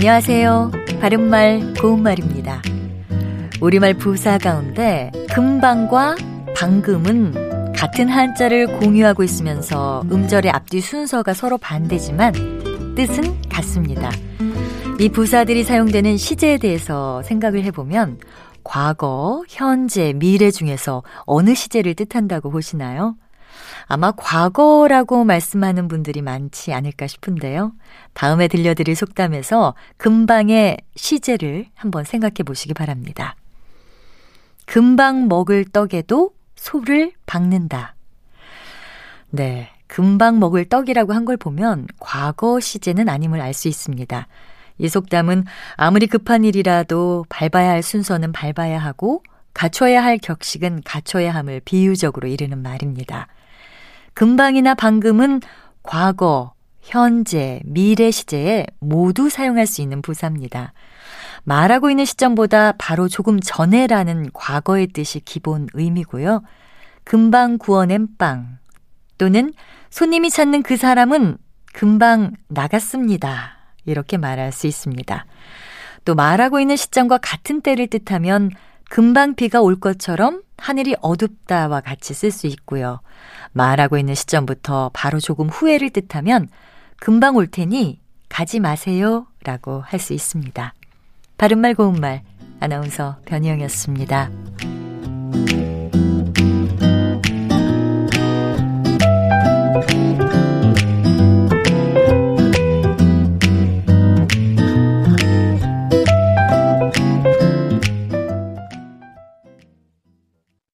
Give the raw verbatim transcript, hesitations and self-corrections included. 안녕하세요. 바른말 고운말입니다. 우리말 부사 가운데 금방과 방금은 같은 한자를 공유하고 있으면서 음절의 앞뒤 순서가 서로 반대지만 뜻은 같습니다. 이 부사들이 사용되는 시제에 대해서 생각을 해보면 과거, 현재, 미래 중에서 어느 시제를 뜻한다고 보시나요? 아마 과거라고 말씀하는 분들이 많지 않을까 싶은데요. 다음에 들려드릴 속담에서 금방의 시제를 한번 생각해 보시기 바랍니다. 금방 먹을 떡에도 소를 박는다. 네, 금방 먹을 떡이라고 한 걸 보면 과거 시제는 아님을 알 수 있습니다. 이 속담은 아무리 급한 일이라도 밟아야 할 순서는 밟아야 하고 갖춰야 할 격식은 갖춰야 함을 비유적으로 이르는 말입니다. 금방이나 방금은 과거, 현재, 미래 시제에 모두 사용할 수 있는 부사입니다. 말하고 있는 시점보다 바로 조금 전에라는 과거의 뜻이 기본 의미고요. 금방 구워낸 빵 또는 손님이 찾는 그 사람은 금방 나갔습니다. 이렇게 말할 수 있습니다. 또 말하고 있는 시점과 같은 때를 뜻하면 금방 비가 올 것처럼 하늘이 어둡다와 같이 쓸 수 있고요. 말하고 있는 시점부터 바로 조금 후에를 뜻하면 금방 올 테니 가지 마세요 라고 할 수 있습니다. 바른말 고운말 아나운서 변희영이었습니다.